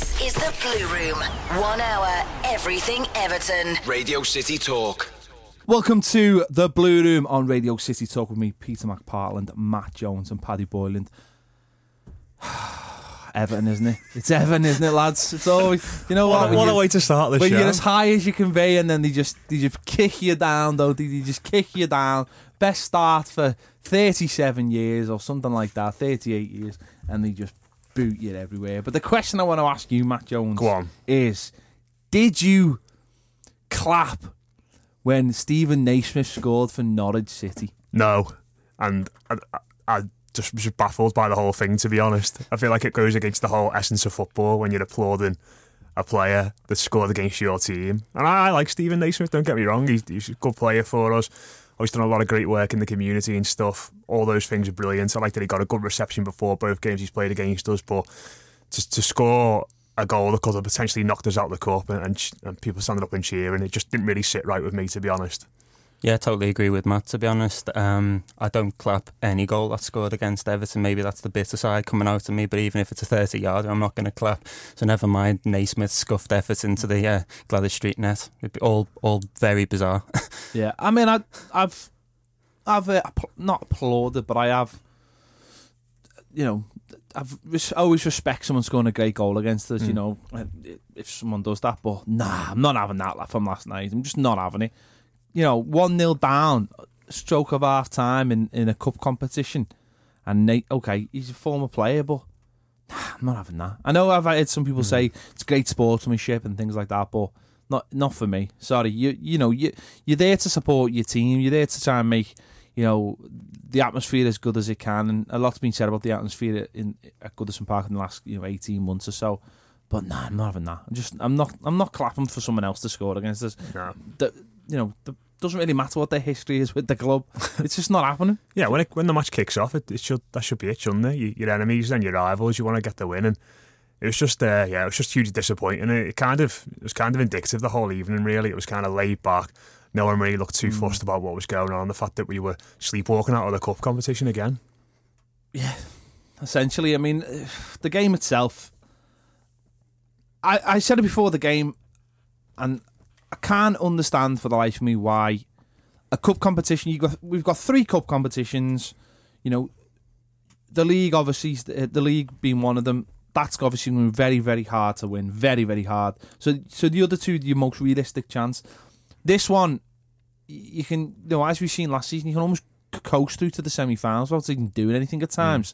This is the Blue Room. 1 hour, everything Everton. Radio City Talk. Welcome to the Blue Room on Radio City Talk with me, Peter McParland, Matt Jones and Paddy Boyland. Everton, isn't it? It's Everton, isn't it, lads? It's always, you know what? What a way to start this show. When you're as high as you can be, and then they just kick you down, though. They just kick you down. Best start for 37 years or something like that, 38 years, and they just boot you everywhere. But the question I want to ask you, Matt Jones, go on, is, did you clap when Stephen Naismith scored for Norwich City? No, and I just was baffled by the whole thing, to be honest. I feel like it goes against the whole essence of football when you're applauding a player that scored against your team. And I like Stephen Naismith, don't get me wrong, he's a good player for us. He's done a lot of great work in the community and stuff. All those things are brilliant. I like that he got a good reception before both games he's played against us, but to score a goal that could have potentially knocked us out of the cup and people standing up and cheering, it just didn't really sit right with me, to be honest. Yeah, I totally agree with Matt, to be honest. I don't clap any goal that's scored against Everton. Maybe that's the bitter side coming out of me, but even if it's a 30-yarder, I'm not going to clap. So never mind Naismith scuffed effort into the Gladys Street net. It'd be all very bizarre. Yeah, I mean, I've not applauded, but I have, you know, I always respect someone scoring a great goal against us, you know, if someone does that. But nah, I'm not having that from last night. I'm just not having it. You know, 1-0 down, stroke of half time in a cup competition, and Nate, okay, he's a former player, but I'm not having that. I know I've heard some people say it's great sportsmanship and things like that, but not for me. Sorry, you're there to support your team. You're there to try and make, you know, the atmosphere as good as it can. And a lot's been said about the atmosphere at Goodison Park in the last 18 months or so. But nah, I'm not having that. I'm not clapping for someone else to score against us. No. It doesn't really matter what their history is with the club. It's just not happening. Yeah, when the match kicks off, that should be it, shouldn't it? Your enemies and your rivals, you want to get the win, and it was just hugely disappointing. It was kind of indicative the whole evening, really. It was kind of laid back. No one really looked too fussed about what was going on. The fact that we were sleepwalking out of the cup competition again. Yeah, essentially. I mean, the game itself. I said it before the game, and I can't understand for the life of me why a cup competition. We've got three cup competitions, you know, the league obviously, the league being one of them. That's obviously going to be very, very hard to win, very, very hard. So the other two, your most realistic chance. This one, you can, you know, as we've seen last season, you can almost coast through to the semi-finals without even doing anything at times.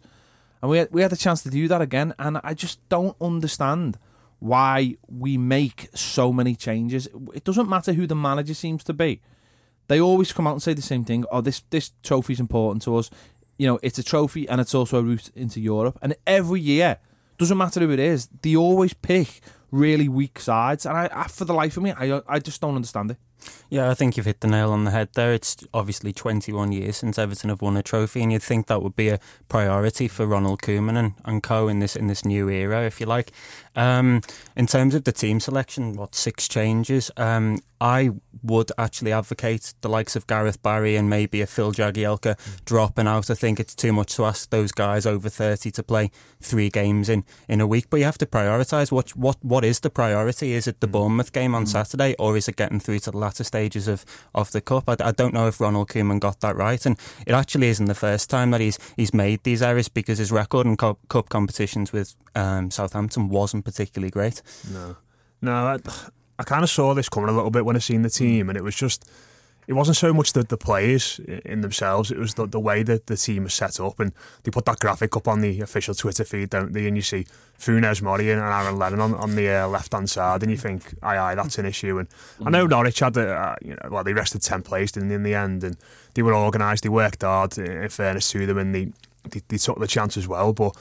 And we had a chance to do that again, and I just don't understand why we make so many changes. It doesn't matter who the manager seems to be. They always come out and say the same thing. Oh, this trophy's important to us. You know, it's a trophy and it's also a route into Europe. And every year, doesn't matter who it is, they always pick really weak sides. And I for the life of me, I just don't understand it. Yeah, I think you've hit the nail on the head there. It's obviously 21 years since Everton have won a trophy, and you'd think that would be a priority for Ronald Koeman and co in this new era, if you like. In terms of the team selection, 6 changes? I would actually advocate the likes of Gareth Barry and maybe a Phil Jagielka dropping out. I think it's too much to ask those guys over 30 to play 3 games in a week. But you have to prioritise. What is the priority? Is it the Bournemouth game on Saturday, or is it getting through to the latter stages of the Cup? I don't know if Ronald Koeman got that right, and it actually isn't the first time that he's made these errors, because his record in cup competitions with Southampton wasn't particularly great. I kind of saw this coming a little bit when I seen the team, and it was just, it wasn't so much the players in themselves, it was the way that the team was set up. And they put that graphic up on the official Twitter feed, don't they? And you see Funes Mori and Aaron Lennon on the left-hand side, and you think, aye, that's an issue. And I know Norwich had, they rested 10 players, didn't they, in the end? And they were organised, they worked hard, in fairness to them, and they took the chance as well. But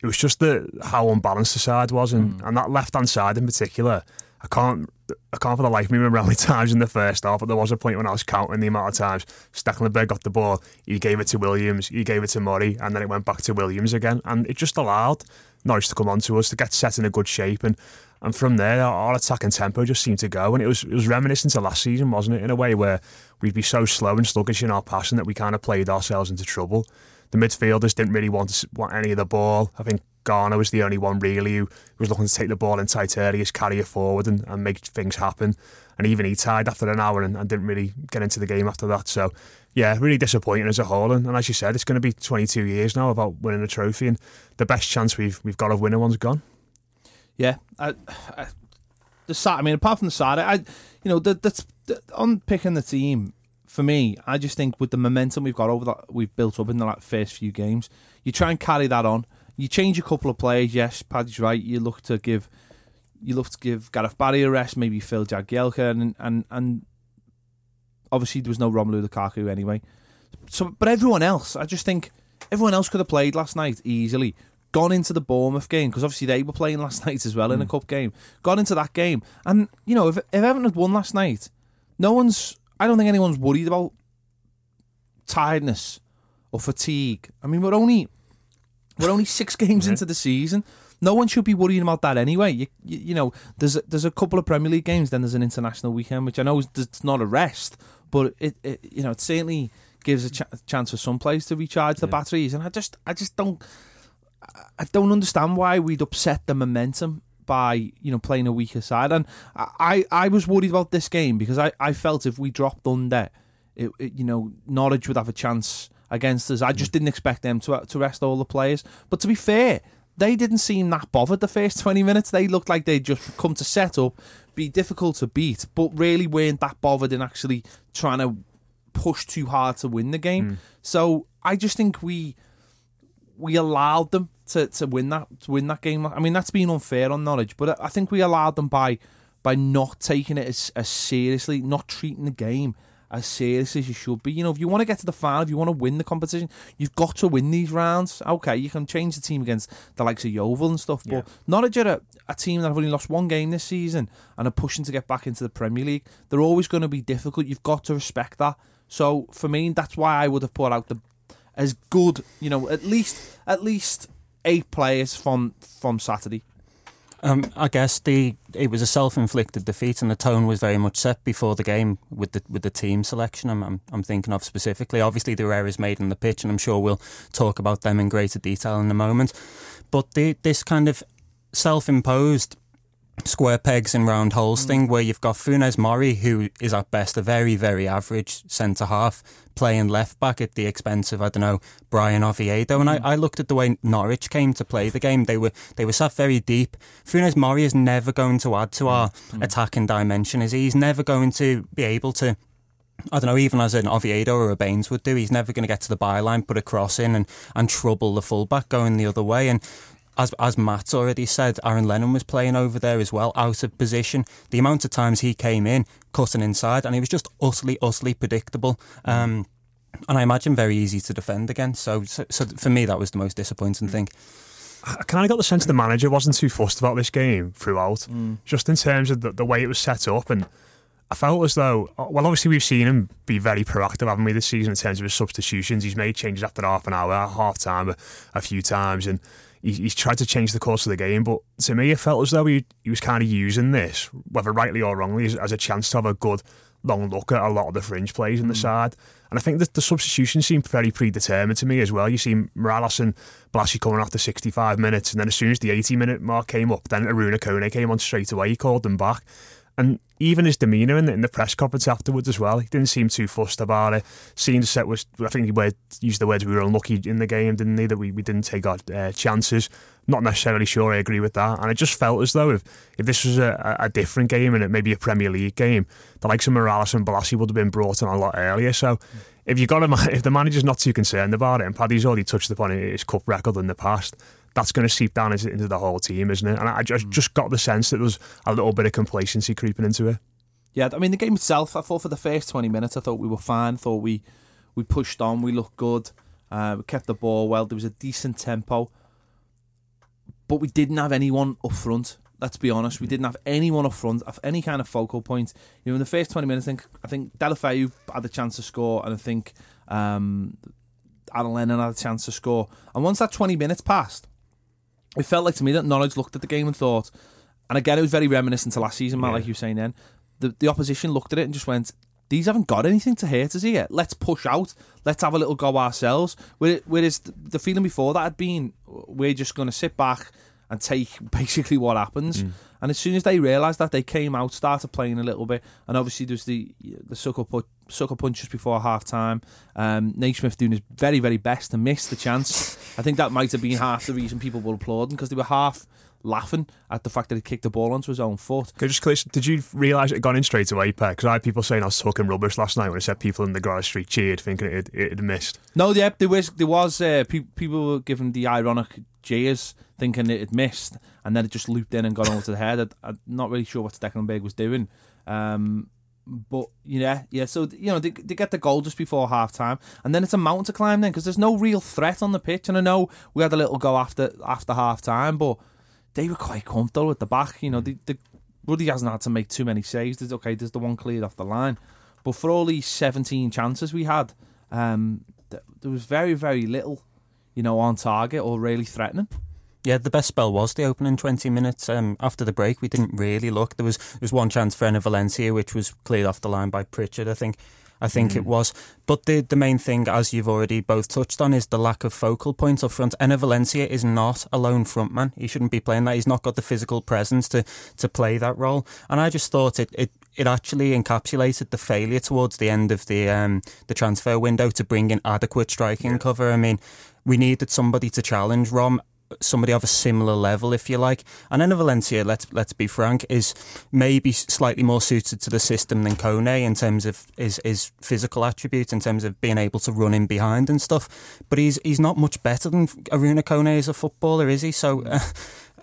it was just how unbalanced the side was, and that left-hand side in particular. I can't for the life of me remember how many times in the first half, but there was a point when I was counting the amount of times Stekelenburg got the ball, he gave it to Williams, he gave it to Murray, and then it went back to Williams again. And it just allowed Norwich to come on to us, to get set in a good shape, and from there our attack and tempo just seemed to go. And it was reminiscent to last season, wasn't it, in a way, where we'd be so slow and sluggish in our passing that we kind of played ourselves into trouble. The midfielders didn't really want any of the ball. I think Garner was the only one really who was looking to take the ball in tight areas, carry it forward and make things happen. And even he tied after an hour and didn't really get into the game after that. So, yeah, really disappointing as a whole. And as you said, it's going to be 22 years now about winning a trophy, and the best chance we've got of winning one's gone. Yeah, I mean, apart from the side, on picking the team. For me, I just think with the momentum we've got over that we've built up in the first few games, you try and carry that on. You change a couple of players. Yes, Paddy's right. You look to give Gareth Barry a rest, maybe Phil Jagielka, and obviously there was no Romelu Lukaku anyway. So, but everyone else, I just think everyone else could have played last night easily. Gone into the Bournemouth game, because obviously they were playing last night as well in a cup game. Gone into that game, and you know if Everton had won last night, I don't think anyone's worried about tiredness or fatigue. I mean, we're only 6 games into the season. No one should be worrying about that anyway. You know, there's a couple of Premier League games, then there's an international weekend, which I know it's not a rest, but it certainly gives a chance for some players to recharge the batteries. And I just don't understand why we'd upset the momentum by playing a weaker side. And I was worried about this game because I felt if we dropped under, it Norwich would have a chance against us. I just didn't expect them to rest all the players. But to be fair, they didn't seem that bothered the first 20 minutes. They looked like they'd just come to set up, be difficult to beat, but really weren't that bothered in actually trying to push too hard to win the game. So I just think we allowed them to win that game. I mean, that's been unfair on Norwich, but I think we allowed them by not taking it as seriously, not treating the game as seriously as you should be. You know, if you want to get to the final, if you want to win the competition, you've got to win these rounds. Okay, you can change the team against the likes of Yeovil and stuff, but Norwich are a team that have only lost one game this season and are pushing to get back into the Premier League. They're always going to be difficult. You've got to respect that. So, for me, that's why I would have put out at least 8 players from Saturday. I guess it was a self-inflicted defeat, and the tone was very much set before the game with the team selection. I'm thinking of specifically. Obviously, there were errors made on the pitch, and I'm sure we'll talk about them in greater detail in a moment. But this kind of self-imposed square pegs and round holes thing, where you've got Funes Mori, who is at best a very, very average centre-half, playing left-back at the expense of, Brian Oviedo. And I looked at the way Norwich came to play the game. They were sat very deep. Funes Mori is never going to add to our attacking dimension, is he? He's never going to be able to, even as an Oviedo or a Baines would do, he's never going to get to the byline, put a cross in and trouble the fullback going the other way. And as Matt's already said, Aaron Lennon was playing over there as well, out of position. The amount of times he came in, cutting inside, and he was just utterly, utterly predictable. And I imagine very easy to defend against. So for me, that was the most disappointing thing. I kind of got the sense the manager wasn't too fussed about this game throughout, just in terms of the way it was set up. And I felt as though, obviously we've seen him be very proactive, haven't we, this season in terms of his substitutions. He's made changes after half an hour, half time, a few times, and he's tried to change the course of the game, but to me it felt as though he was kind of using this, whether rightly or wrongly, as a chance to have a good long look at a lot of the fringe plays in the side. And I think that the substitutions seemed very predetermined to me as well. You see Morales and Balassie coming after 65 minutes, and then as soon as the 80-minute mark came up, then Aruna Kone came on straight away. He called them back. And even his demeanour in the press conference afterwards as well, he didn't seem too fussed about it. Seemed set was, I think he used the words we were unlucky in the game, didn't he? That we didn't take our chances. Not necessarily sure I agree with that. And it just felt as though if this was a different game and it maybe a Premier League game, the likes of Morales and Balassie would have been brought in a lot earlier. So if the manager's not too concerned about it, and Paddy's already touched upon his cup record in the past, that's going to seep down into the whole team, isn't it? And I just got the sense that there was a little bit of complacency creeping into it. Yeah, I mean, the game itself, I thought for the first 20 minutes, I thought we were fine. I thought we pushed on, we looked good, we kept the ball well, there was a decent tempo. But we didn't have anyone up front, let's be honest. We didn't have anyone up front, any kind of focal point. In the first 20 minutes, I think Deulofeu had the chance to score, and I think Aaron Lennon had a chance to score. And once that 20 minutes passed, it felt like to me that Norwich looked at the game and thought, and again it was very reminiscent to last season, Matt, like you were saying then, the opposition looked at it and just went, these haven't got anything to hurt us here. Let's push out. Let's have a little go ourselves. Whereas the feeling before that had been, we're just going to sit back and take basically what happens. Mm. And as soon as they realised that, they came out, started playing a little bit, and obviously there's the sucker punches before half-time. Naismith doing his very, very best to miss the chance. I think that might have been half the reason people were applauding, because they were half laughing at the fact that he kicked the ball onto his own foot. Did you realise it had gone in straight away, Ped? Because I had people saying I was talking rubbish last night when I said people in the Grove Street cheered thinking it had missed. No, yeah, there was people were giving the ironic jeers thinking it had missed, and then it just looped in and got over to the head. I'm not really sure what Stekelenburg was doing, but yeah. So they get the goal just before half time, and then it's a mountain to climb then, because there's no real threat on the pitch. And I know we had a little go after half time, but they were quite comfortable at the back. Ruddy hasn't had to make too many saves. There's the one cleared off the line, but for all these 17 chances we had, there was very, very little, on target or really threatening. Yeah, the best spell was the opening 20 minutes. After the break, we didn't really look. There was one chance for Enner Valencia, which was cleared off the line by Pritchard, I think it was. But the main thing, as you've already both touched on, is the lack of focal point up front. Enner Valencia is not a lone frontman. He shouldn't be playing that. He's not got the physical presence to play that role. And I just thought it actually encapsulated the failure towards the end of the transfer window to bring in adequate striking cover. I mean, we needed somebody to challenge Rom, somebody of a similar level, if you like. And Enner Valencia, let's be frank, is maybe slightly more suited to the system than Kone in terms of his physical attributes, in terms of being able to run in behind and stuff. But he's not much better than Aruna Kone as a footballer, is he? So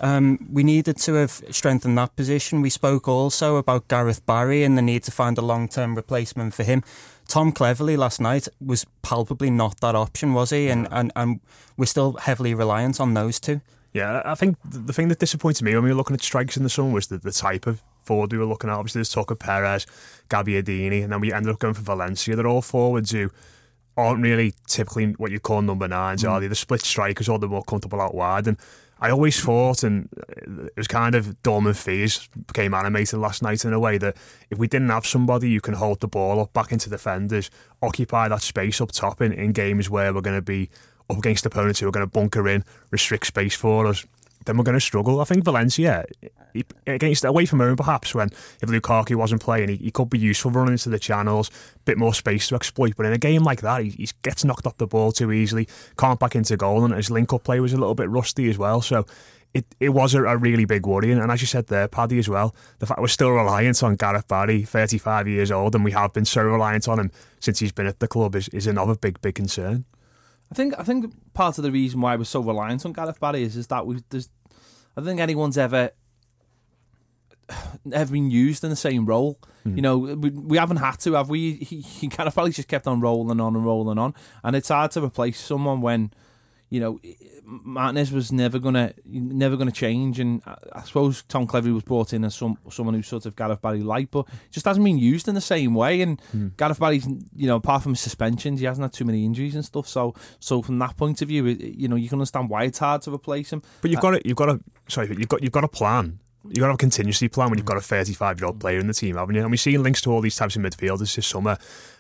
we needed to have strengthened that position. We spoke also about Gareth Barry and the need to find a long-term replacement for him. Tom Cleverley last night was palpably not that option, was he? And we're still heavily reliant on those two. Yeah, I think the thing that disappointed me when we were looking at strikers in the summer was the type of forward we were looking at. Obviously, there's talk of Perez, Gabbiadini, and then we ended up going for Valencia. They're all forwards who aren't really typically what you call number nines, are they? The split strikers, or they're more comfortable out wide. And I always thought, and it was kind of Dorman Fees became animated last night in a way, that if we didn't have somebody who can hold the ball up back into defenders, occupy that space up top in games where we're going to be up against opponents who are going to bunker in, restrict space for us, then we're going to struggle. I think Valencia, against away from home perhaps, when if Lukaku wasn't playing, he could be useful running into the channels, a bit more space to exploit. But in a game like that, he gets knocked off the ball too easily, can't back into goal, and his link-up play was a little bit rusty as well. So it was a really big worry. And as you said there, Paddy, as well, the fact we're still reliant on Gareth Barry, 35 years old, and we have been so reliant on him since he's been at the club, is another big, big concern. I think part of the reason why we're so reliant on Gareth Barry is that I don't think anyone's ever been used in the same role. We haven't had to, have we? Gareth Barry's just kept on rolling on and rolling on, and it's hard to replace someone when Martinez was never gonna change, and I suppose Tom Cleverley was brought in as someone who's sort of Gareth Barry like, but just hasn't been used in the same way. And Gareth Barry's, apart from his suspensions, he hasn't had too many injuries and stuff. So from that point of view, you can understand why it's hard to replace him. But you've got a plan. You've got to have a contingency plan when you've got a 35-year-old player in the team, haven't you? And we've seen links to all these types of midfielders this summer,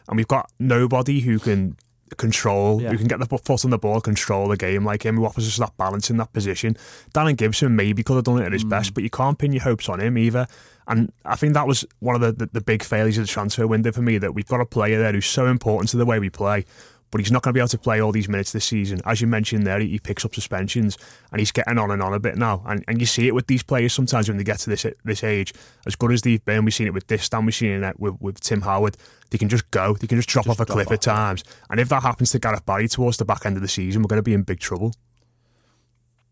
and we've got nobody who can control, who can get the foot on the ball, control the game like him, who offers us that balance in that position. Darren Gibson maybe could have done it at his best, but you can't pin your hopes on him either. And I think that was one of the big failures of the transfer window for me, that we've got a player there who's so important to the way we play, but he's not going to be able to play all these minutes this season. As you mentioned there, he picks up suspensions, and he's getting on and on a bit now. And you see it with these players sometimes when they get to this age. As good as they've been, we've seen it with Distan, we've seen it with Tim Howard. They can just go. They can just drop off a cliff at times. And if that happens to Gareth Barry towards the back end of the season, we're going to be in big trouble.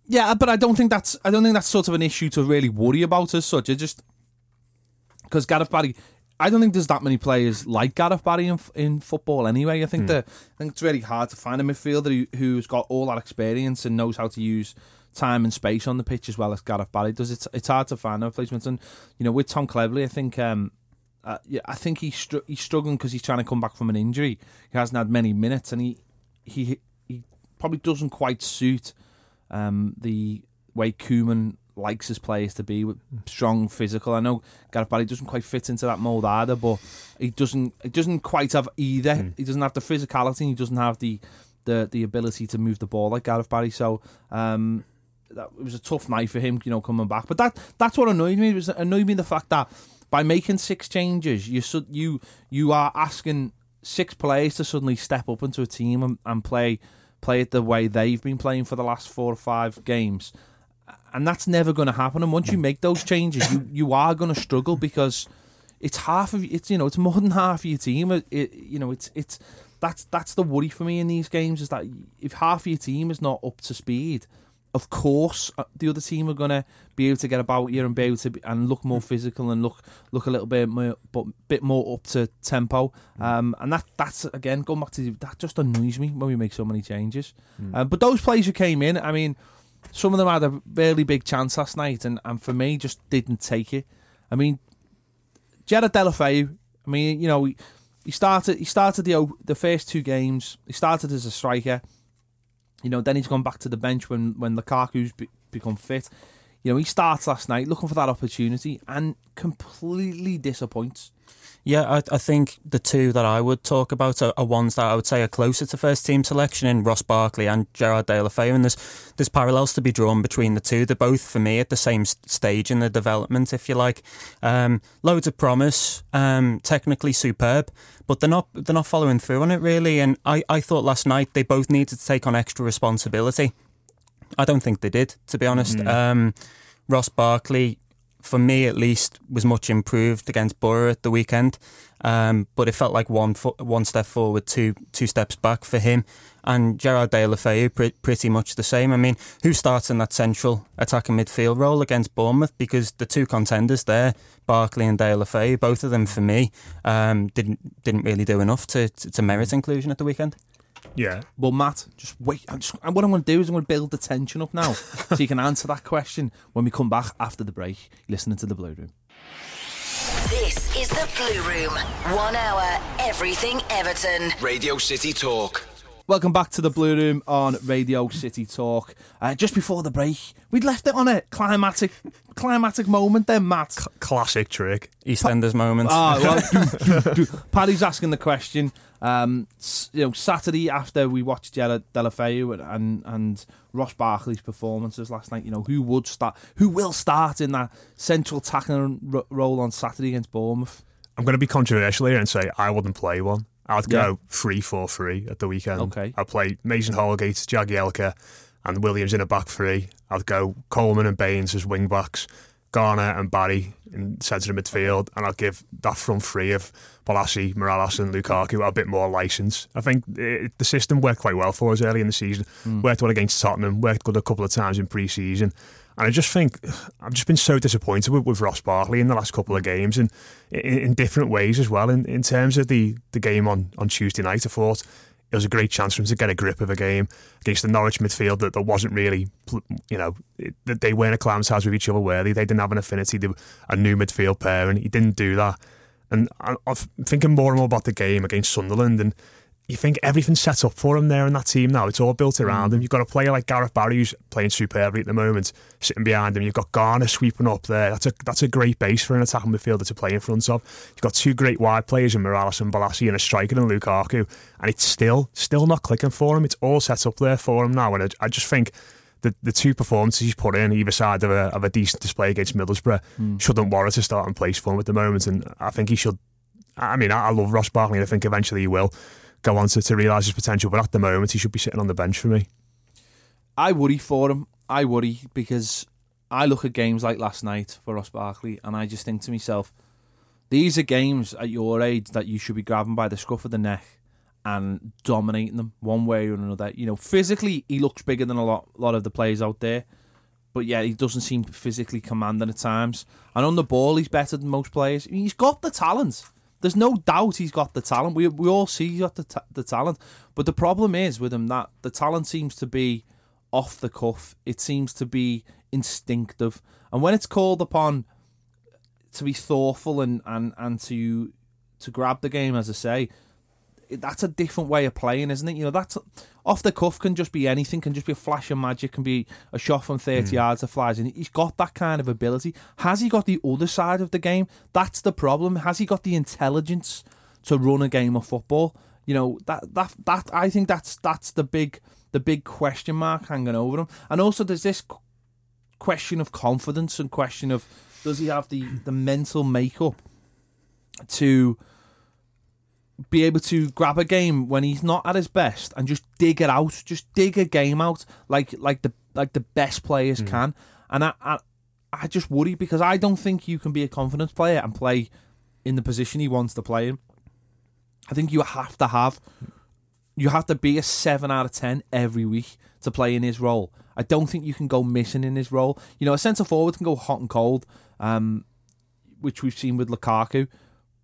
Yeah, but I don't think that's sort of an issue to really worry about as such. It's just because Gareth Barry, I don't think there's that many players like Gareth Barry in football anyway. I think it's really hard to find a midfielder who's got all that experience and knows how to use time and space on the pitch as well as Gareth Barry does. It's hard to find a replacement. And with Tom Cleverley, I think he's struggling because he's trying to come back from an injury. He hasn't had many minutes, and he probably doesn't quite suit the way Koeman likes his players to be, with strong, physical. I know Gareth Barry doesn't quite fit into that mould either, but he doesn't quite have either. He doesn't have the physicality, and he doesn't have the ability to move the ball like Gareth Barry. So that it was a tough night for him, you know, coming back. But that's what annoyed me. It was annoyed me the fact that by making six changes, you are asking six players to suddenly step up into a team and play it the way they've been playing for the last 4 or 5 games, and that's never going to happen. And once you make those changes, you are going to struggle, because it's half of it's, you know, it's more than half of your team. It's that's the worry for me in these games, is that if half of your team is not up to speed, of course the other team are going to be able to get about you and be able to and look more physical and look a little bit more, but bit more up to tempo. And that's again going back to that, just annoys me when we make so many changes. But those players who came in, I mean, some of them had a really big chance last night, and for me just didn't take it. I mean, Gerard Deulofeu. I mean, you know, he started the first 2 games. He started as a striker. You know, then he's gone back to the bench when Lukaku's become fit. You know, he starts last night looking for that opportunity and completely disappoints. Yeah, I think the 2 that I would talk about are ones that I would say are closer to first team selection in Ross Barkley and Gerard Deulofeu, and there's parallels to be drawn between the 2. They're both, for me, at the same stage in their development, if you like. Loads of promise, technically superb, but they're not following through on it really. And I thought last night they both needed to take on extra responsibility. I don't think they did, to be honest. Ross Barkley, for me at least, was much improved against Borough at the weekend, but it felt like one step forward, two steps back for him. And Gerard Deulofeu, pretty much the same. I mean, who starts in that central attacking midfield role against Bournemouth? Because the 2 contenders there, Barkley and Deulofeu, both of them for me didn't really do enough to merit inclusion at the weekend. Yeah. Well, Matt, just wait. What I'm going to do is I'm going to build the tension up now so you can answer that question when we come back after the break. You're listening to The Blue Room. This is The Blue Room. 1 hour, everything Everton. Radio City Talk. Welcome back to The Blue Room on Radio City Talk. Just before the break, we'd left it on a climatic moment then, Matt. Classic trick. EastEnders moment. Paddy's asking the question. You know, Saturday after we watched Gerard Deulofeu and Ross Barkley's performances last night, you know, who will start in that central tackling role on Saturday against Bournemouth? I'm going to be controversial here and say I wouldn't play one. I'd go 3-4-3 at the weekend. Okay. I'd play Mason Holgate, Jagielka and Williams in a back 3. I'd go Coleman and Baines as wing backs, Garner and Barry in centre of midfield, and I'll give that front 3 of Balassie, Morales and Lukaku a bit more licence. I think the system worked quite well for us early in the season. Worked well against Tottenham, worked good a couple of times in pre-season. And I just think I've just been so disappointed with Ross Barkley in the last couple of games, and in different ways as well. In terms of the game on Tuesday night, I thought it was a great chance for him to get a grip of a game against the Norwich midfield that wasn't really, you know, they weren't acclimatised with each other, were they? They didn't have an affinity to a new midfield pair, and he didn't do that. And I'm thinking more and more about the game against Sunderland, and you think everything's set up for him there in that team now. It's all built around him. You've got a player like Gareth Barry, who's playing superbly at the moment, sitting behind him. You've got Garner sweeping up there. That's a great base for an attacking midfielder to play in front of. You've got 2 great wide players in Morales and Balassie, and a striker in Lukaku, and it's still not clicking for him. It's all set up there for him now, and I just think the 2 performances he's put in either side of a decent display against Middlesbrough shouldn't warrant a starting place for him at the moment. And I think he should. I mean, I love Ross Barkley, and I think eventually he will go on to realise his potential, but at the moment he should be sitting on the bench for me. I worry for him. I worry because I look at games like last night for Ross Barkley and I just think to myself, these are games at your age that you should be grabbing by the scruff of the neck and dominating them one way or another. You know, physically he looks bigger than a lot of the players out there, but yeah, he doesn't seem physically commanding at times. And on the ball he's better than most players. I mean, he's got the talent. There's no doubt he's got the talent. We all see he's got the talent. But the problem is with him that the talent seems to be off the cuff. It seems to be instinctive. And when it's called upon to be thoughtful and to grab the game, as I say, that's a different way of playing, isn't it? You know, that's off the cuff can just be anything, can just be a flash of magic, can be a shot from 30 yards that flies in. He's got that kind of ability. Has he got the other side of the game? That's the problem. Has he got the intelligence to run a game of football? You know, that I think that's the big question mark hanging over him. And also there's this question of confidence and question of, does he have the mental makeup to be able to grab a game when he's not at his best and just dig it out, just dig a game out like the best players can. And I just worry, because I don't think you can be a confidence player and play in the position he wants to play in. I think you have to be a 7 out of 10 every week to play in his role. I don't think you can go missing in his role. You know, a centre forward can go hot and cold, which we've seen with Lukaku.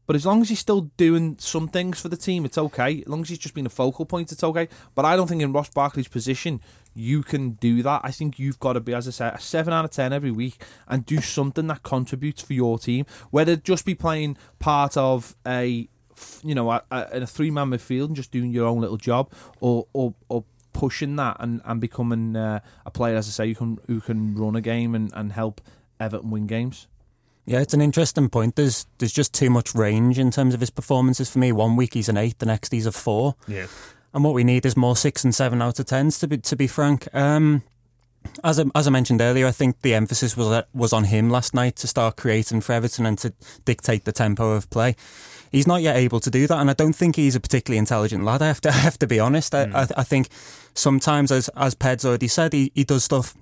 But as long as he's still doing some things for the team, it's okay. As long as he's just been a focal point, it's okay. But I don't think in Ross Barkley's position you can do that. I think you've got to be, as I said, a 7 out of 10 every week and do something that contributes for your team. Whether just be playing part of a three-man midfield and just doing your own little job, or pushing that and becoming a player, as I say, who can run a game and help Everton win games. Yeah, it's an interesting point. There's just too much range in terms of his performances for me. One week he's an 8, the next he's a 4. Yeah. And what we need is more 6 and 7 out of 10s. To be frank, as I mentioned earlier, I think the emphasis was on him last night to start creating for Everton and to dictate the tempo of play. He's not yet able to do that, and I don't think he's a particularly intelligent lad. I have to be honest. I think sometimes, as Ped's already said, he does stuff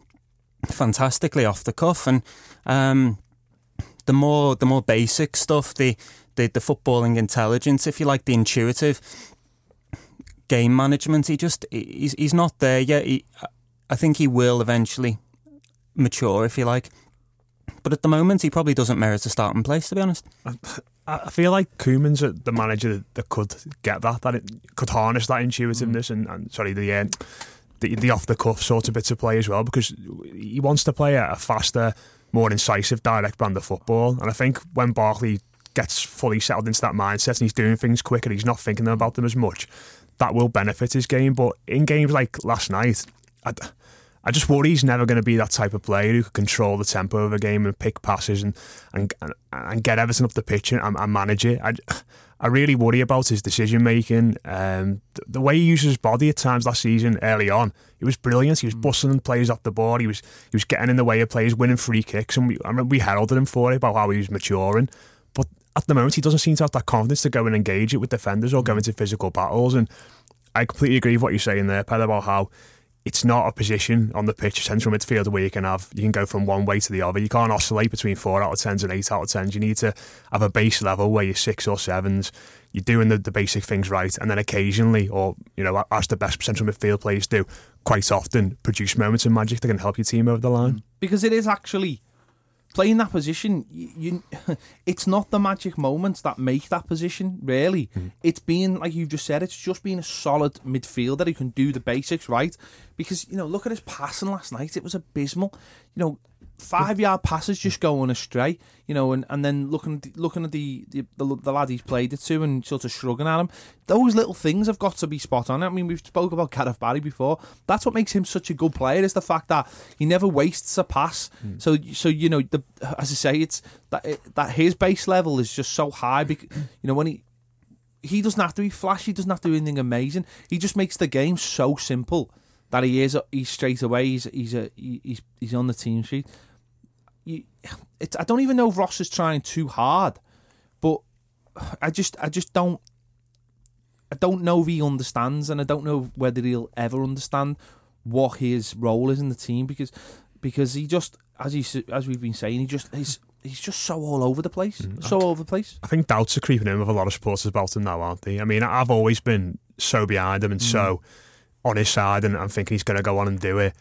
fantastically off the cuff, and the more basic stuff, the footballing intelligence, if you like, the intuitive game management, he's not there yet. I think he will eventually mature, if you like. But at the moment, he probably doesn't merit a starting place, to be honest. I feel like Koeman's the manager that could get that it could harness that intuitiveness and the off-the-cuff sort of bits of play as well, because he wants to play a faster, more incisive, direct brand of football. And I think when Barkley gets fully settled into that mindset and he's doing things quicker, he's not thinking about them as much, that will benefit his game. But in games like last night, I just worry he's never going to be that type of player who can control the tempo of a game and pick passes and get Everton up the pitch and manage it. I really worry about his decision making. The way he used his body at times last season, early on, it was brilliant. He was busting players off the board. He was getting in the way of players, winning free kicks, and we heralded him for it about how he was maturing. But at the moment, he doesn't seem to have that confidence to go and engage it with defenders or go into physical battles. And I completely agree with what you're saying there, Ped, about how it's not a position on the pitch, central midfielder, where you can go from one way to the other. You can't oscillate between 4 out of 10s and 8 out of 10s. You need to have a base level where you're 6 or 7s. You're doing the basic things right, and then occasionally, or as the best central midfield players do, quite often produce moments of magic that can help your team over the line. Because it is actually playing that position. It's not the magic moments that make that position, really. It's being, like you've just said, it's just being a solid midfielder who can do the basics right. Because, look at his passing last night. It was abysmal. 5-yard passes just going astray. And then looking at the lad he's played it to and sort of shrugging at him. Those little things have got to be spot on. I mean, we've spoke about Gareth Barry before. That's what makes him such a good player, is the fact that he never wastes a pass. So as I say, it's that his base level is just so high. Because, when he doesn't have to be flashy, doesn't have to do anything amazing. He just makes the game so simple that he's straight away. He's on the team sheet. I don't even know if Ross is trying too hard, but I just don't. I don't know if he understands, and I don't know whether he'll ever understand what his role is in the team, because he just, as we've been saying, he's just so all over the place, I think doubts are creeping in with a lot of supporters about him now, aren't they? I mean, I've always been so behind him and so on his side, and I'm thinking he's going to go on and do it.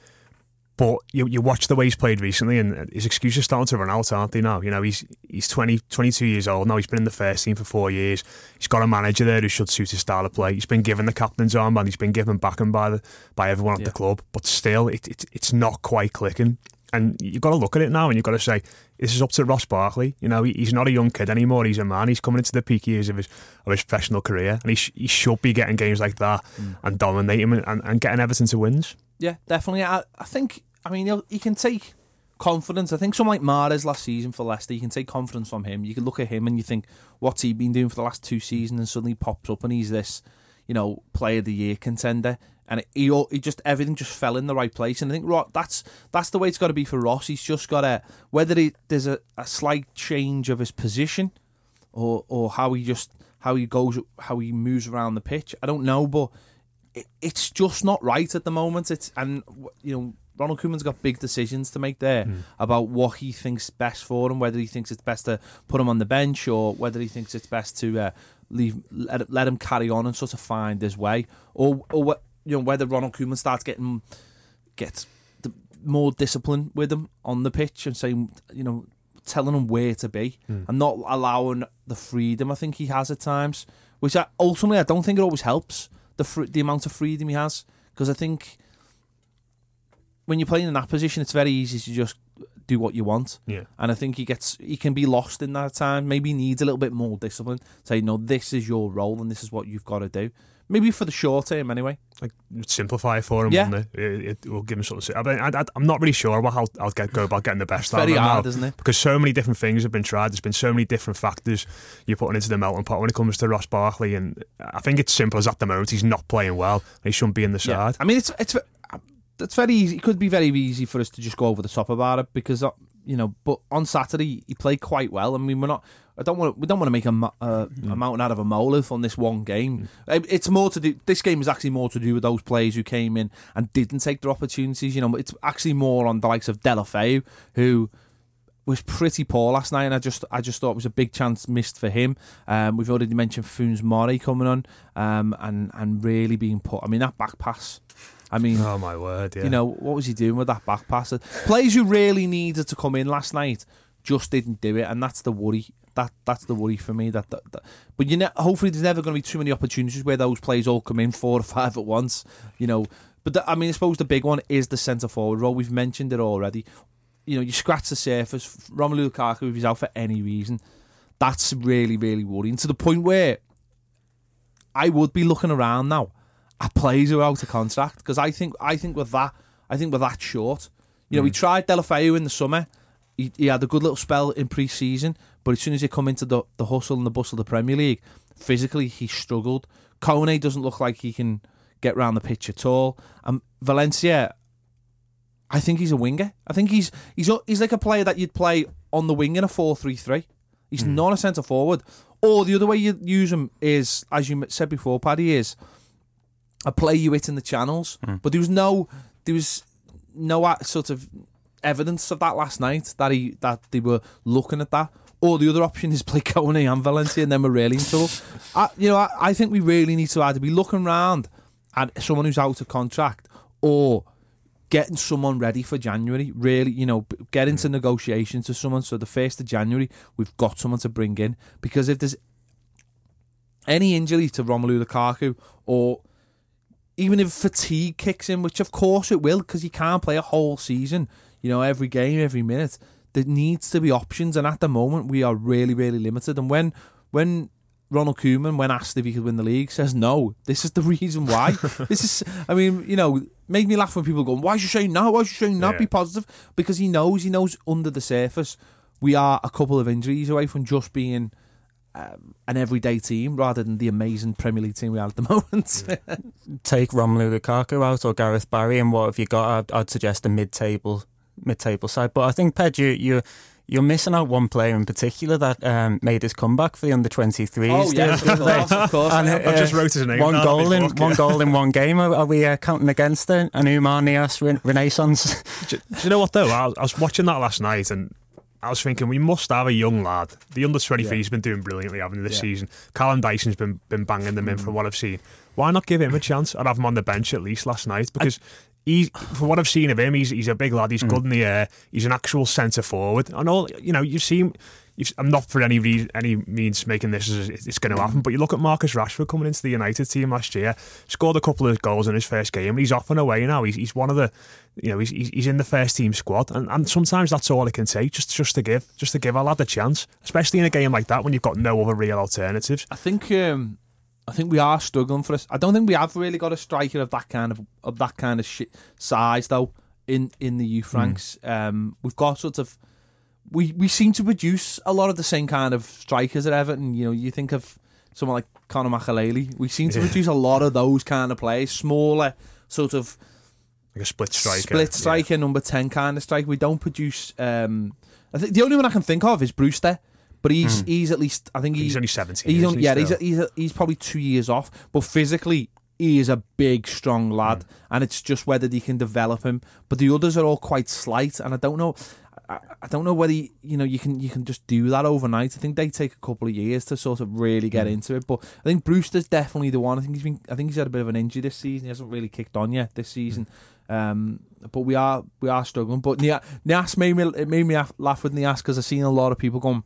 But you watch the way he's played recently, and his excuses are starting to run out, aren't they now? He's 22 years old now. He's been in the first team for 4 years. He's got a manager there who should suit his style of play. He's been given the captain's armband. He's been given backing by everyone at the club. But still, it's not quite clicking. And you've got to look at it now and you've got to say, this is up to Ross Barkley. You know, he's not a young kid anymore. He's a man. He's coming into the peak years of his professional career. And he should be getting games like that and dominating and getting Everton to wins. Yeah, definitely. I think, I mean, he can take confidence. I think someone like Mahrez last season for Leicester, you can take confidence from him. You can look at him and you think, what's he been doing for the last two seasons? And suddenly pops up and he's this, you know, player of the year contender. And everything just fell in the right place. And I think that's the way it's got to be for Ross. He's just got to, whether there's a slight change of his position or how he moves around the pitch, I don't know, but it's just not right at the moment. And you know, Ronald Koeman's got big decisions to make there about what he thinks best for him, whether he thinks it's best to put him on the bench or whether he thinks it's best to let him carry on and sort of find his way, or what. You know, whether Ronald Koeman starts gets more discipline with him on the pitch and saying, you know, telling him where to be and not allowing the freedom I think he has at times, which ultimately I don't think it always helps, the amount of freedom he has, because I think when you're playing in that position it's very easy to just do what you want. Yeah. And I think he can be lost in that at times. Maybe he needs a little bit more discipline. Say, no, this is your role and this is what you've got to do. Maybe for the short term, anyway. Like simplify it for him, wouldn't it? It will give him sort of. I mean, I'm not really sure about how go about getting the best out of him. Very hard, isn't it? Because so many different things have been tried. There's been so many different factors you're putting into the melting pot when it comes to Ross Barkley, and I think it's simple as at the moment he's not playing well and he shouldn't be in the side. I mean, it's very easy. It could be very easy for us to just go over the top about it because you know. But on Saturday he played quite well. I mean, we don't want to make a mountain out of a molehill on this one game. It's more to do. This game is actually more to do with those players who came in and didn't take their opportunities. You know, it's actually more on the likes of Deulofeu, who was pretty poor last night, and I just thought it was a big chance missed for him. We've already mentioned Funes Mori coming on, and really being put. I mean, that back pass. I mean, oh my word! Yeah. You know, what was he doing with that back pass? Players who really needed to come in last night just didn't do it, and that's the worry. That's the worry for me. But you know, hopefully there's never going to be too many opportunities where those players all come in 4 or 5 at once. You know, but I suppose the big one is the centre forward role. We've mentioned it already. You know, you scratch the surface. Romelu Lukaku, if he's out for any reason, that's really, really worrying, to the point where I would be looking around now at players who are out of contract, because I think we're that short. You know, we tried Deulofeu in the summer. He had a good little spell in pre-season, but as soon as he come into the hustle and the bustle of the Premier League, physically he struggled. Kone doesn't look like he can get round the pitch at all. And Valencia, I think he's a winger. I think he's like a player that you'd play on the wing in a 4-3-3. He's not a centre forward. Or the other way you use him is, as you said before, Paddy, is a player you hit in the channels. But there was no sort of evidence of that last night, that they were looking at that. Or the other option is play Kone and Valencia, and then we're really in trouble. I think we really need to either be looking round at someone who's out of contract, or getting someone ready for January. Really, you know, get into negotiations with someone. So the 1st of January, we've got someone to bring in, because if there's any injury to Romelu Lukaku, or even if fatigue kicks in, which of course it will, because you can't play a whole season, you know, every game, every minute, there needs to be options, and at the moment we are really, really limited. And when Ronald Koeman, when asked if he could win the league, says no, this is the reason why. This is, I mean, you know, make me laugh when people go, why is you saying no? Why is you saying not? Yeah. Be positive, because he knows under the surface we are a couple of injuries away from just being an everyday team rather than the amazing Premier League team we are at the moment. Take Romelu Lukaku out or Gareth Barry, and what have you got? I'd suggest a mid-table side. But I think, Ped, you're missing out one player in particular that made his comeback for the under-23s. Oh yeah, of course. And, I just wrote his name. One goal in one game. Are we counting against it? An Umar Nias renaissance. Do you know what though? I was watching that last night and I was thinking, we must have a young lad. The under-23s has been doing brilliantly, haven't they, this season? Callum Dyson's been banging them in from what I've seen. Why not give him a chance? I'd have him on the bench at least last night, because from what I've seen of him, he's a big lad. He's good in the air. He's an actual centre forward, and all, you know, you've seen. I'm not for any means making this as it's going to happen, but you look at Marcus Rashford coming into the United team last year, scored a couple of goals in his first game, and he's off and away now. He's one of the, you know, he's in the first team squad, and sometimes that's all it can take, just to give a lad a chance, especially in a game like that when you've got no other real alternatives. I think we are struggling for us. I don't think we have really got a striker of that kind of shit size though in the youth ranks. We've got sort of. We seem to produce a lot of the same kind of strikers at Everton. You know, you think of someone like Conor Makelele. We seem to produce a lot of those kind of players, smaller, sort of like a split striker, number 10 kind of striker. We don't produce. I think the only one I can think of is Brewster, but he's at least, I think he's only 17. He's probably 2 years off, but physically he is a big, strong lad, and it's just whether they can develop him. But the others are all quite slight, and I don't know whether you can just do that overnight. I think they take a couple of years to sort of really get into it. But I think Brewster's definitely the one. I think he's had a bit of an injury this season. He hasn't really kicked on yet this season. But we are struggling. But Nias made me laugh with Nias, because I've seen a lot of people going,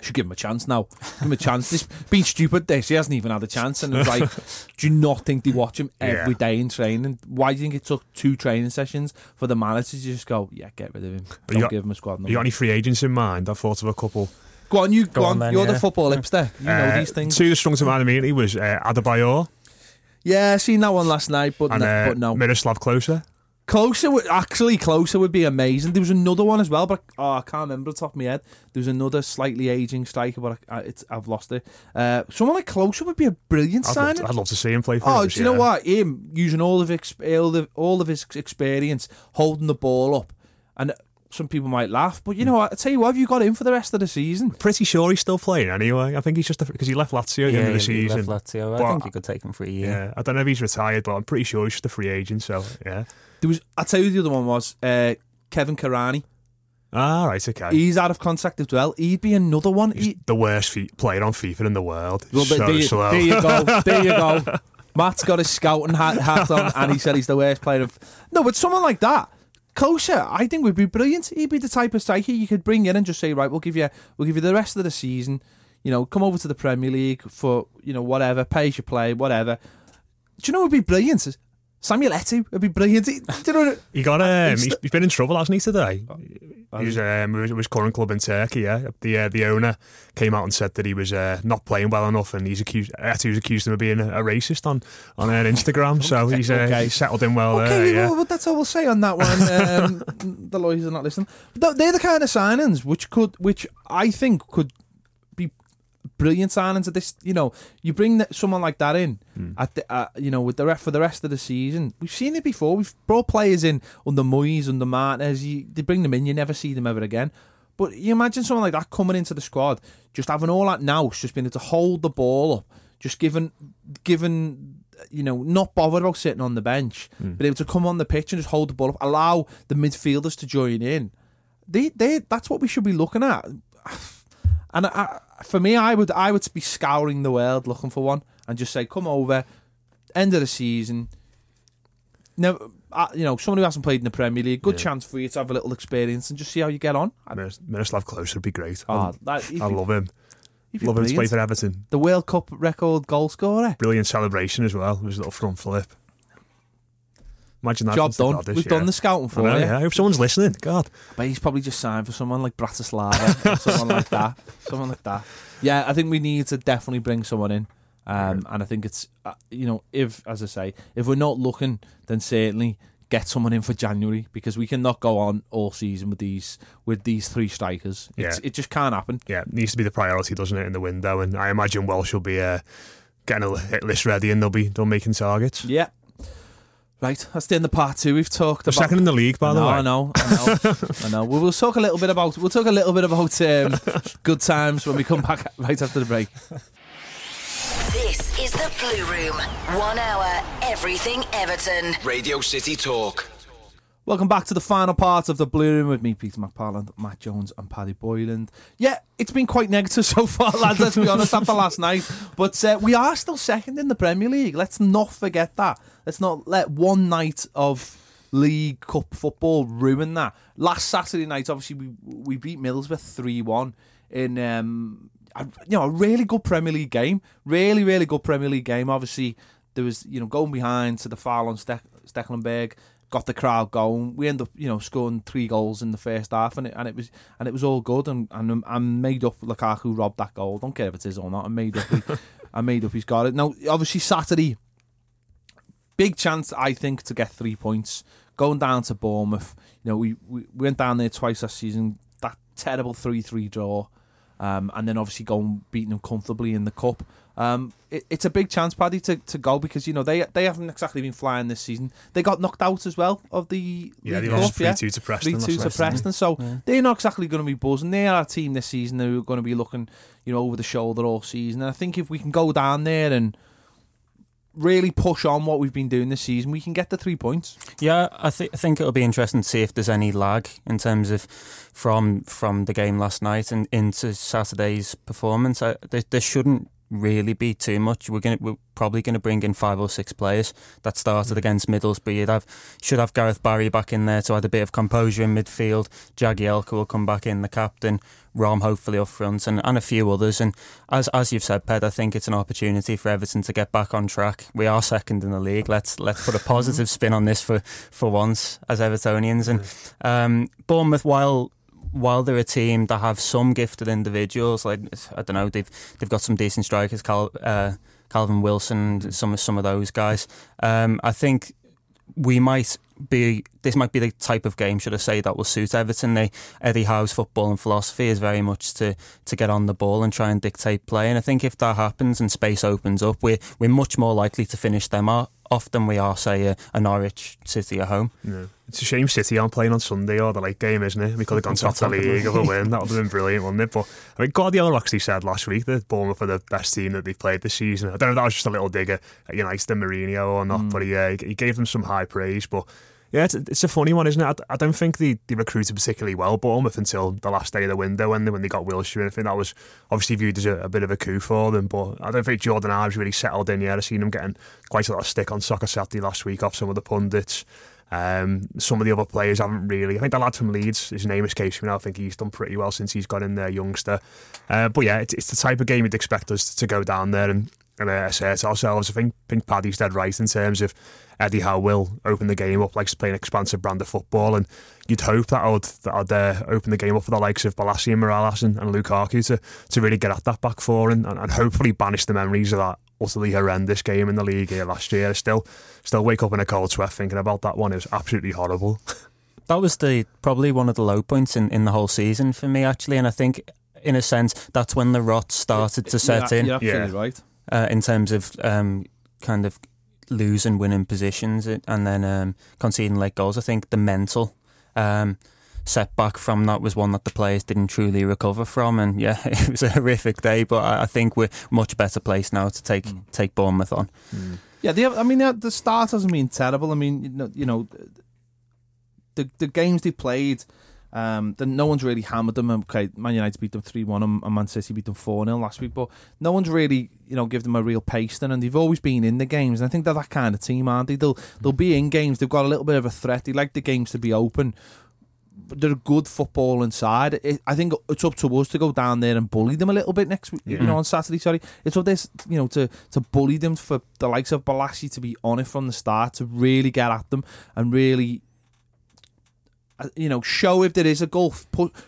I should give him a chance now. Give him a chance. This being stupid, he hasn't even had a chance. And it's like, do you not think they watch him every day in training? Why do you think it took 2 training sessions for the manager to just go, yeah, get rid of him? Don't give him a squad number. You got any free agents in mind? I thought of a couple. Go on. Then, you're the football hipster. You know these things. 2 that strung to mind immediately was Adebayor. Yeah, I seen that one last night, but no. Miroslav Klose. Klose would be amazing. There was another one as well, but I can't remember the top of my head. There was another slightly aging striker, but I've lost it. Someone like Klose would be a brilliant signing. I'd love to see him play for us. Do you know what? Him using all of his experience, holding the ball up, and some people might laugh, but you know what? I tell you what, have you got him for the rest of the season? Pretty sure he's still playing anyway. I think he's just because he left Lazio at the end of the season. I think you could take him for a year. Yeah, I don't know if he's retired, but I'm pretty sure he's just a free agent. So yeah. I'll tell you the other one was Kevin Karani. Ah, right, okay. He's out of contact as well. He'd be another one. He's the worst player on FIFA in the world. Well, so slow. There you go. Matt's got his scouting hat on, and he said he's the worst player of... No, but someone like that, Kosher, I think would be brilliant. He'd be the type of striker you could bring in and just say, right, we'll give you the rest of the season. You know, come over to the Premier League for, you know, whatever, pay as you play, whatever. Do you know what would be brilliant? Samuel Eto'o would be brilliant. He got he's been in trouble, hasn't he, today? He was with his current club in Turkey. Yeah, the owner came out and said that he was not playing well enough, and Eto'o's accused him of being a racist on Instagram. So he's settled in well. Okay, there, well, that's all we'll say on that one. The lawyers are not listening. But they're the kind of signings which I think could be brilliant signings at this. You know, you bring someone like that in at the, you know, with the ref for the rest of the season. We've seen it before. We've brought players in under Moyes, under Martinez. They bring them in, you never see them ever again. But you imagine someone like that coming into the squad, just having all that now, just being able to hold the ball up, just given, you know, not bothered about sitting on the bench, but able to come on the pitch and just hold the ball up, allow the midfielders to join in. That's what we should be looking at. And for me, I would be scouring the world looking for one, and just say, come over, end of the season. Now, you know, someone who hasn't played in the Premier League, good chance for you to have a little experience and just see how you get on. Miroslav Klose would be great. I love him. Love him to play for Everton. The World Cup record goal scorer. Brilliant celebration as well. With his little front flip. Imagine that. Job done. We've done the scouting for you. Yeah, I hope someone's listening. God. But he's probably just signed for someone like Bratislava or someone like that. Yeah, I think we need to definitely bring someone in. And I think it's, you know, if, as I say, if we're not looking, then certainly get someone in for January, because we cannot go on all season with these 3 strikers. It just can't happen. Yeah, it needs to be the priority, doesn't it, in the window? And I imagine Welsh will be getting a hit list ready, and they'll making targets. Yeah. Right, that's the end of part 2. We've talked about second in the league, by the way. I know. We'll talk a little bit about good times when we come back right after the break. This is the Blue Room. 1 hour, everything Everton. Radio City Talk. Welcome back to the final part of the Blue Room with me, Peter McParland, Matt Jones, and Paddy Boyland. Yeah, it's been quite negative so far, lads, let's be honest, after last night. But we are still second in the Premier League. Let's not forget that. Let's not let one night of League Cup football ruin that. Last Saturday night, obviously, we beat Middlesbrough 3-1 in a really good Premier League game. Really, really good Premier League game. Obviously, there was, going behind to the foul on Stekelenburg, got the crowd going. We end up, scoring 3 goals in the first half, and it was all good. And I made up Lukaku robbed that goal. Don't care if it is or not. I made up he's got it. Now, obviously, Saturday, big chance, I think, to get 3 points. Going down to Bournemouth, we went down there twice last season. That terrible 3-3 draw. And then obviously beating them comfortably in the cup. It's a big chance, Paddy, to go because they haven't exactly been flying this season. They got knocked out as well of the League Cup. 3-2 to Preston. 3-2 to Preston. So they're not exactly going to be buzzing. They are a team this season who are going to be looking over the shoulder all season. And I think if we can go down there and really push on what we've been doing this season, we can get the 3 points. Yeah, I think it'll be interesting to see if there's any lag in terms of from the game last night and into Saturday's performance. There shouldn't really be too much. We're probably going to bring in 5 or 6 players that started against Middlesbrough. Should have Gareth Barry back in there to add a bit of composure in midfield. Jagielka will come back in, the captain. Rom hopefully up front and a few others. And as you've said, Ped, I think it's an opportunity for Everton to get back on track. We are second in the league. Let's put a positive spin on this for once as Evertonians. And Bournemouth, while they're a team that have some gifted individuals, like, I don't know, they've got some decent strikers, Calvin Wilson, some of those guys. I think this might be the type of game, should I say, that will suit Everton. Eddie Howe's football and philosophy is very much to get on the ball and try and dictate play. And I think if that happens and space opens up, we're much more likely to finish them off than we are, say, a Norwich City at home. Yeah. It's a shame City aren't playing on Sunday or the late game, isn't it? We could have gone top of the league of a win. That would have been brilliant, wouldn't it? But I mean, Guardiola actually said last week that Bournemouth are the best team that they've played this season. I don't know if that was just a little dig at United and Mourinho or not, but he gave them some high praise. But yeah, it's a funny one, isn't it? I don't think they recruited particularly well, Bournemouth, until the last day of the window when they got Wilshere. I think that was obviously viewed as a bit of a coup for them, but I don't think Jordan Ives really settled in yet. I've seen him getting quite a lot of stick on Soccer Saturday last week off some of the pundits. Some of the other players haven't really. I think the lad from Leeds, his name escapes me now, I think he's done pretty well since he's got in there, youngster. But yeah, it's the type of game you'd expect us to go down there and assert ourselves. I think Paddy's dead right in terms of Eddie Howe will open the game up, likes to play an expansive brand of football, and you'd hope that I'd open the game up for the likes of Balassie and Morales and Lukaku to really get at that back four and hopefully banish the memories of that utterly horrendous game in the league here last year. I still wake up in a cold sweat thinking about that one. It was absolutely horrible. That was probably one of the low points in the whole season for me, actually, and I think in a sense that's when the rot started to set in. You're absolutely right. In terms of kind of lose and winning positions and then conceding late goals. I think the mental setback from that was one that the players didn't truly recover from, and yeah, it was a horrific day, but I think we're much better placed now to take Bournemouth on. Yeah, the start hasn't been terrible. I mean, the games they played, no one's really hammered them. Okay, Man United beat them 3-1 and Man City beat them 4-0 last week, but no one's really give them a real pasting, and they've always been in the games, and I think they're that kind of team, aren't they? They'll be in games, they've got a little bit of a threat, they like the games to be open. They're a good football inside. I think it's up to us to go down there and bully them a little bit next week. Yeah. On Saturday, sorry, it's up this to bully them, for the likes of Balassie to be on it from the start, to really get at them and really show if there is a goal,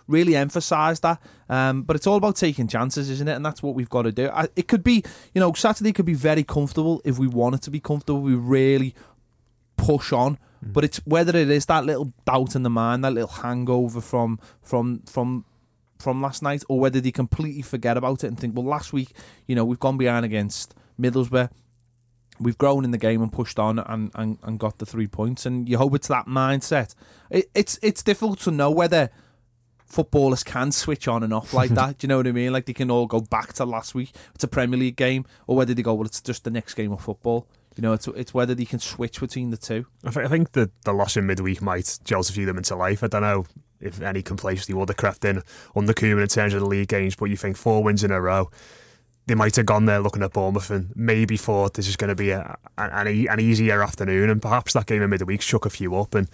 really emphasise that. But it's all about taking chances, isn't it? And that's what we've got to do. It could be Saturday could be very comfortable if we want it to be comfortable. We really push on. But it's whether it is that little doubt in the mind, that little hangover from last night, or whether they completely forget about it and think, well, last week, we've gone behind against Middlesbrough, we've grown in the game and pushed on and got the 3 points. And you hope it's that mindset. It's difficult to know whether footballers can switch on and off like that. Do you know what I mean? Like, they can all go back to last week. It's a Premier League game, or whether they go, well, it's just the next game of football. It's whether they can switch between the two. I think the loss in midweek might Josephine them into life. I don't know if any complacency would have crept in under Koeman in terms of the league games, but you think 4 wins in a row. they might have gone there looking at Bournemouth and maybe thought this is going to be an easier afternoon, and perhaps that game in midweek shook a few up and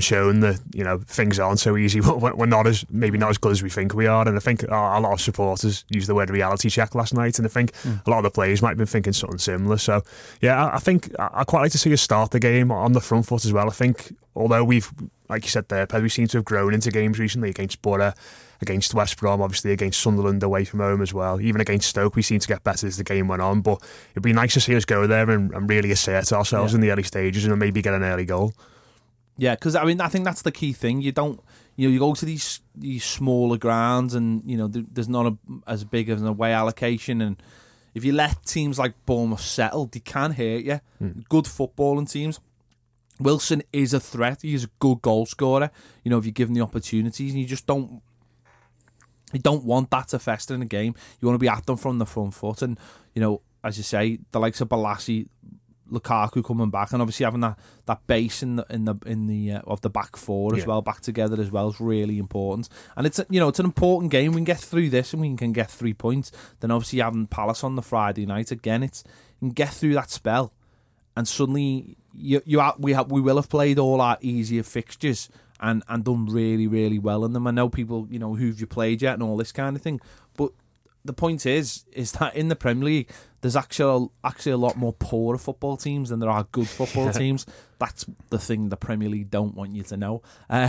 shown that, you know, things aren't so easy. We're not as, maybe not as good as we think we are, and I think a lot of supporters used the word reality check last night, and I think a lot of the players might have been thinking something similar. So yeah, I think I quite like to see us start the game on the front foot as well. I think although we've, like you said there, Ped, we seem to have grown into games recently against Borough, against West Brom, obviously against Sunderland away from home as well. Even against Stoke, we seemed to get better as the game went on, but it'd be nice to see us go there and really assert ourselves in the early stages and maybe get an early goal. Yeah, because I mean, I think that's the key thing. You don't, you know, you go to these smaller grounds and, you know, there's not as big of an away allocation, and if you let teams like Bournemouth settle, they can hurt you. Good footballing teams. Wilson is a threat. He's a good goal scorer, you know, if you give him the opportunities, and you just don't. You don't want that to fester in the game. You want to be at them from the front foot. And, you know, as you say, the likes of Balassie, Lukaku coming back, and obviously having that base of the back four as well, back together as well, is really important. And it's, you know, it's an important game. We can get through this and we can get 3 points. Then obviously having Palace on the Friday night again, it's, you can get through that spell, and suddenly we will have played all our easier fixtures and done really, really well in them. I know people, you know, who've you played yet and all this kind of thing. But the point is that in the Premier League, there's actually a lot more poorer football teams than there are good football teams. That's the thing the Premier League don't want you to know. There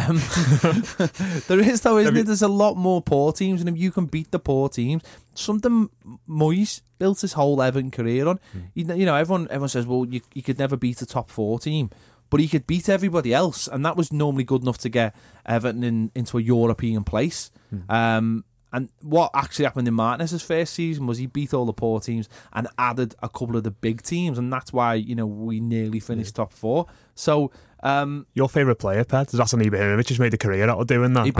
is, though, isn't there? There's a lot more poor teams, and if you can beat the poor teams, something Moyes built his whole Everton career on. You know, everyone says, well, you could never beat a top four team. But he could beat everybody else, and that was normally good enough to get Everton into a European place. And what actually happened in Martinez's first season was he beat all the poor teams and added a couple of the big teams, and that's why, you know, we nearly finished top four. So your favourite player, Ped, Zlatan Ibrahimovic, has made a career out of doing that.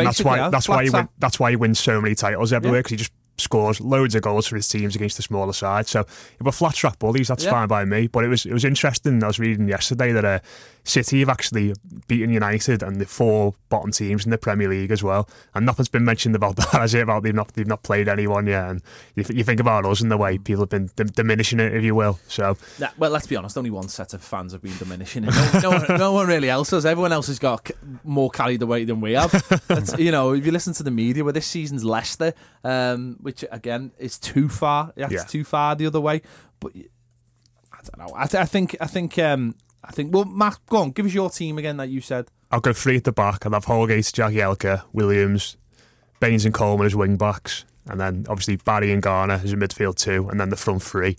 That's why he wins so many titles everywhere, because he just scores loads of goals for his teams against the smaller side. So if we're flat track bullies, that's fine by me. But it was interesting. I was reading yesterday that City have actually beaten United and the four bottom teams in the Premier League as well. And nothing's been mentioned about that, has it? About they've not played anyone yet. And you think about us and the way people have been diminishing it, if you will. So well, let's be honest. Only one set of fans have been diminishing it. No one really else has. Everyone else has got more carried away than we have. That's, you know, if you listen to the media, where this season's Leicester. Which again is too far. It's too far the other way. But I don't know. I think. Well, Matt, go on. Give us your team again that you said. I'll go three at the back. I'll have Holgate, Jagielka, Williams, Baines, and Coleman as wing backs, and then obviously Barry and Garner as a midfield two, and then the front three: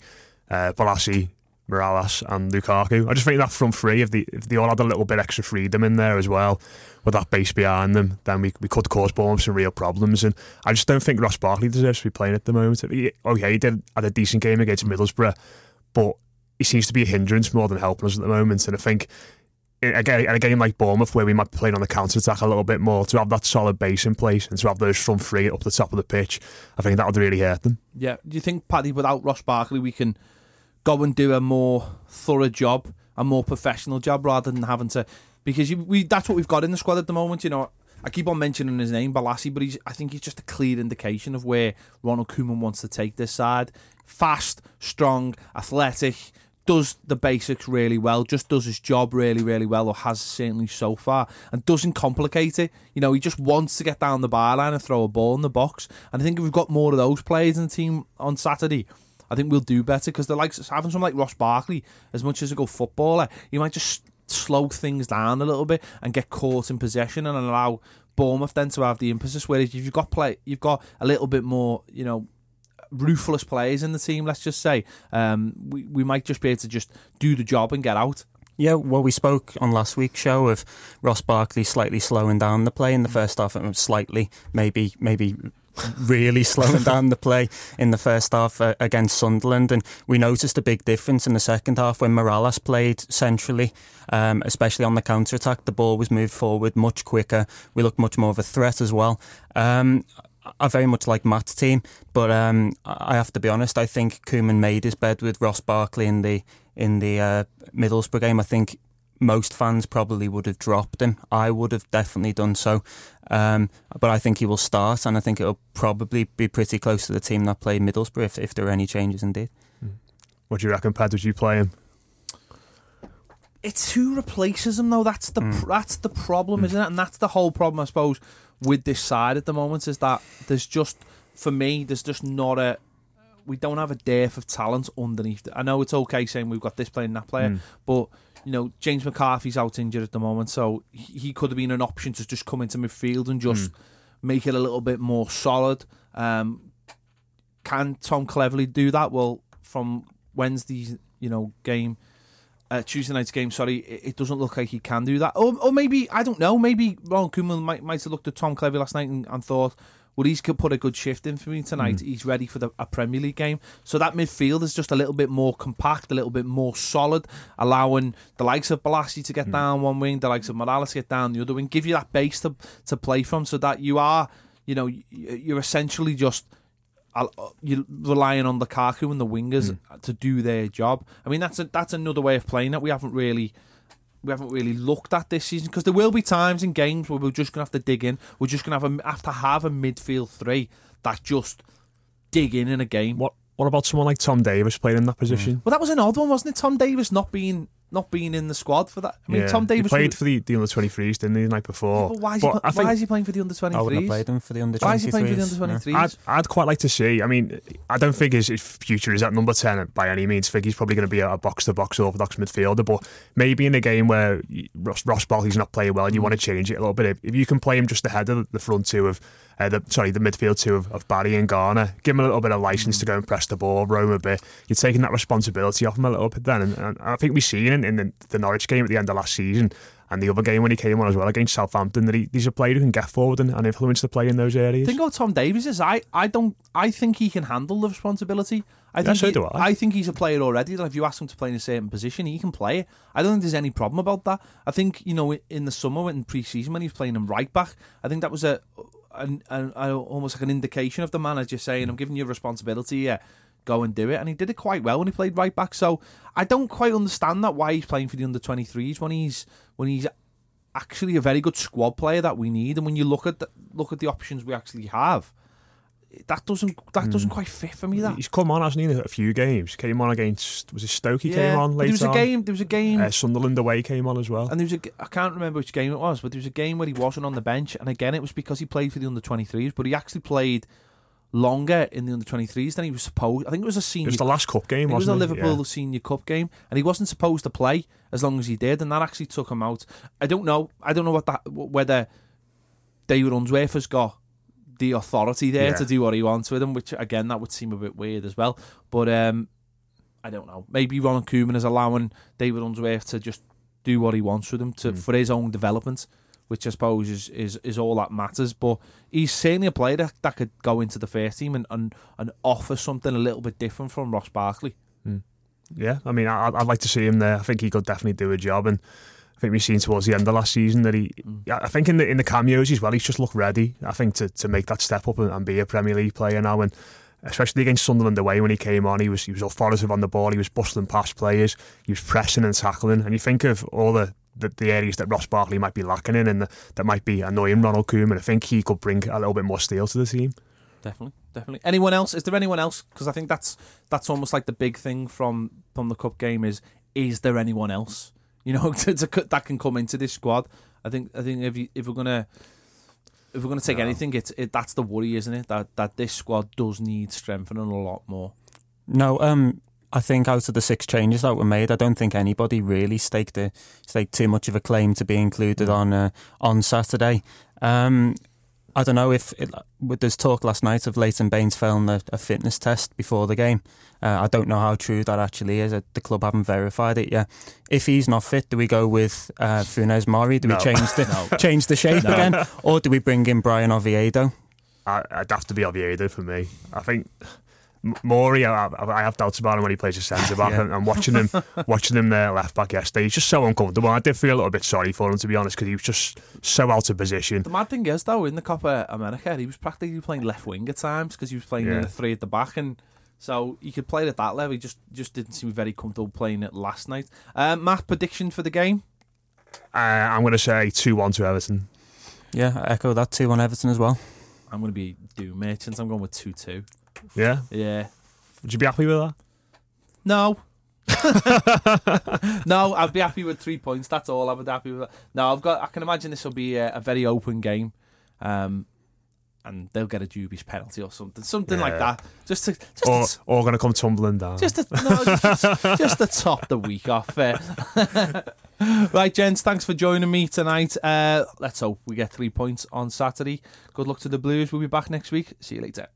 Balassie, Morales and Lukaku. I just think that front three, if they all had a little bit extra freedom in there as well, with that base behind them, then we could cause Bournemouth some real problems. And I just don't think Ross Barkley deserves to be playing at the moment. He did had a decent game against Middlesbrough, but he seems to be a hindrance more than helping us at the moment. And I think again, in a game like Bournemouth, where we might be playing on the counter-attack a little bit more, to have that solid base in place and to have those front three up the top of the pitch, I think that would really hurt them. Yeah, do you think, Paddy, without Ross Barkley we can go and do a more thorough job, a more professional job, rather than having to, because that's what we've got in the squad at the moment. You know, I keep on mentioning his name, Balassie, but I think he's just a clear indication of where Ronald Koeman wants to take this side. Fast, strong, athletic, does the basics really well, just does his job really, really well, or has certainly so far, and doesn't complicate it. You know, he just wants to get down the byline and throw a ball in the box. And I think if we've got more of those players in the team on Saturday, I think we'll do better, because they're like having someone like Ross Barkley, as much as a good footballer, he might just slow things down a little bit and get caught in possession and allow Bournemouth then to have the impetus. Whereas if you've got a little bit more, you know, ruthless players in the team, let's just say, we might just be able to just do the job and get out. Yeah, well, we spoke on last week's show of Ross Barkley slightly slowing down the play in the first half, and slightly, maybe really slowing down the play in the first half against Sunderland, and we noticed a big difference in the second half when Morales played centrally, especially on the counter-attack. The ball was moved forward much quicker. We looked much more of a threat as well. I very much like Matt's team, but I have to be honest, I think Koeman made his bed with Ross Barkley in the Middlesbrough game. I think most fans probably would have dropped him. I would have definitely done so. But I think he will start, and I think it'll probably be pretty close to the team that played Middlesbrough if there are any changes indeed. What do you reckon, Ped? Would you play him? It's who replaces him, though. That's the that's the problem, isn't it? And that's the whole problem, I suppose, with this side at the moment, is that there's just, for me, there's just not a... We don't have a dearth of talent underneath. I know it's okay saying we've got this player and that player, but... You know, James McCarthy's out injured at the moment, so he could have been an option to just come into midfield and just make it a little bit more solid. Can Tom Cleverley do that? Well, from Wednesday's, game, Tuesday night's game, sorry, it doesn't look like he can do that. Or maybe, I don't know, maybe Ronald Koeman might have looked at Tom Cleverley last night and thought, well, he's could put a good shift in for me tonight. He's ready for a Premier League game. So that midfield is just a little bit more compact, a little bit more solid, allowing the likes of Balassie to get down one wing, the likes of Morales to get down the other wing, give you that base to play from, so that you are, you're essentially just you're relying on Lukaku and the wingers to do their job. I mean, that's another way of playing that we haven't really... looked at this season, because there will be times in games where we're just going to have to dig in. We're just going to have to have a midfield three that just dig in a game. What about someone like Tom Davies playing in that position? Well, that was an odd one, wasn't it? Tom Davies not being in the squad for that. I mean, Tom Davies played for the under-23s, didn't he, the night before? Yeah, but why is he playing for the under-23s? I wouldn't have played him for the under-23s. Why is he playing for the under-23s? No. I'd quite like to see. I mean, I don't think his future is at number 10 by any means. I think he's probably going to be a box-to-box orthodox midfielder, but maybe in a game where Ross Barkley's not playing well and you want to change it a little bit, if you can play him just ahead of the front two of... the midfield two of Barry and Garner. Give him a little bit of license to go and press the ball, roam a bit. You're taking that responsibility off him a little bit then. And I think we've seen in the Norwich game at the end of last season, and the other game when he came on as well against Southampton, that he's a player who can get forward and influence the play in those areas. Think about Tom Davies is. I think he can handle the responsibility. I think he's a player already that if you ask him to play in a certain position, he can play it. I don't think there's any problem about that. I think, in the summer, in pre-season, when he was playing him right back, I think that was almost like an indication of the manager saying, I'm giving you responsibility, go and do it. And he did it quite well when he played right back. So I don't quite understand that, why he's playing for the under-23s when he's actually a very good squad player that we need. And when you look at the options we actually have, that doesn't quite fit for me. That he's come on, hasn't he, in a few games? Came on against, was it Stoke? Came on later. There was a game. Sunderland away came on as well. And I can't remember which game it was, but there was a game where he wasn't on the bench, and again it was because he played for the under-23s, but he actually played longer in the under-23s than he was supposed. I think it was a senior. It was the last cup game, wasn't it? It was a Liverpool senior cup game, and he wasn't supposed to play as long as he did, and that actually took him out. I don't know whether David Unsworth has got the authority there to do what he wants with him, which again that would seem a bit weird as well, but I don't know, maybe Ronald Koeman is allowing David Unsworth to just do what he wants with him for his own development, which I suppose is all that matters. But he's certainly a player that could go into the first team and offer something a little bit different from Ross Barkley. Yeah, I mean, I'd like to see him there. I think he could definitely do a job, and I think we've seen towards the end of last season that he, I think in the cameos as well, he's just looked ready, I think, to make that step up and be a Premier League player now. And especially against Sunderland away when he came on, he was authoritative on the ball, he was bustling past players, he was pressing and tackling. And you think of all the areas that Ross Barkley might be lacking in and that might be annoying Ronald Koeman. I think he could bring a little bit more steel to the team. Definitely. Anyone else? Is there anyone else? Because I think that's almost like the big thing from the cup game is there anyone else? That can come into this squad. I think if we're gonna take anything, it's that's the worry, isn't it? That this squad does need strengthening a lot more. No, I think out of the six changes that were made, I don't think anybody really staked too much of a claim to be included on Saturday. I don't know if there's talk last night of Leighton Baines failing a fitness test before the game. I don't know how true that actually is. The club haven't verified it yet. If he's not fit, do we go with Funes Mori? Do we change the change the shape again, or do we bring in Brian Oviedo? I'd have to be Oviedo for me. I think Mori, I have doubts about him when he plays a centre back. And watching him there left back yesterday, he's just so uncomfortable. I did feel a little bit sorry for him, to be honest, because he was just so out of position. The mad thing is, though, in the Copa America, he was practically playing left wing at times because he was playing in the three at the back, and so he could play at that level. He just didn't seem very comfortable playing it last night. Matt, prediction for the game? I'm going to say 2-1 to Everton. Yeah, I echo that, 2-1 Everton as well. I'm going to be doom merchants. I'm going with 2-2. Yeah? Yeah. Would you be happy with that? No. No, I'd be happy with 3 points. That's all I would be happy with. No, I can imagine this will be a very open game. And they'll get a dubious penalty or something like that. Or going to come tumbling down. Just to top the week off. Right, gents, thanks for joining me tonight. Let's hope we get 3 points on Saturday. Good luck to the Blues. We'll be back next week. See you later.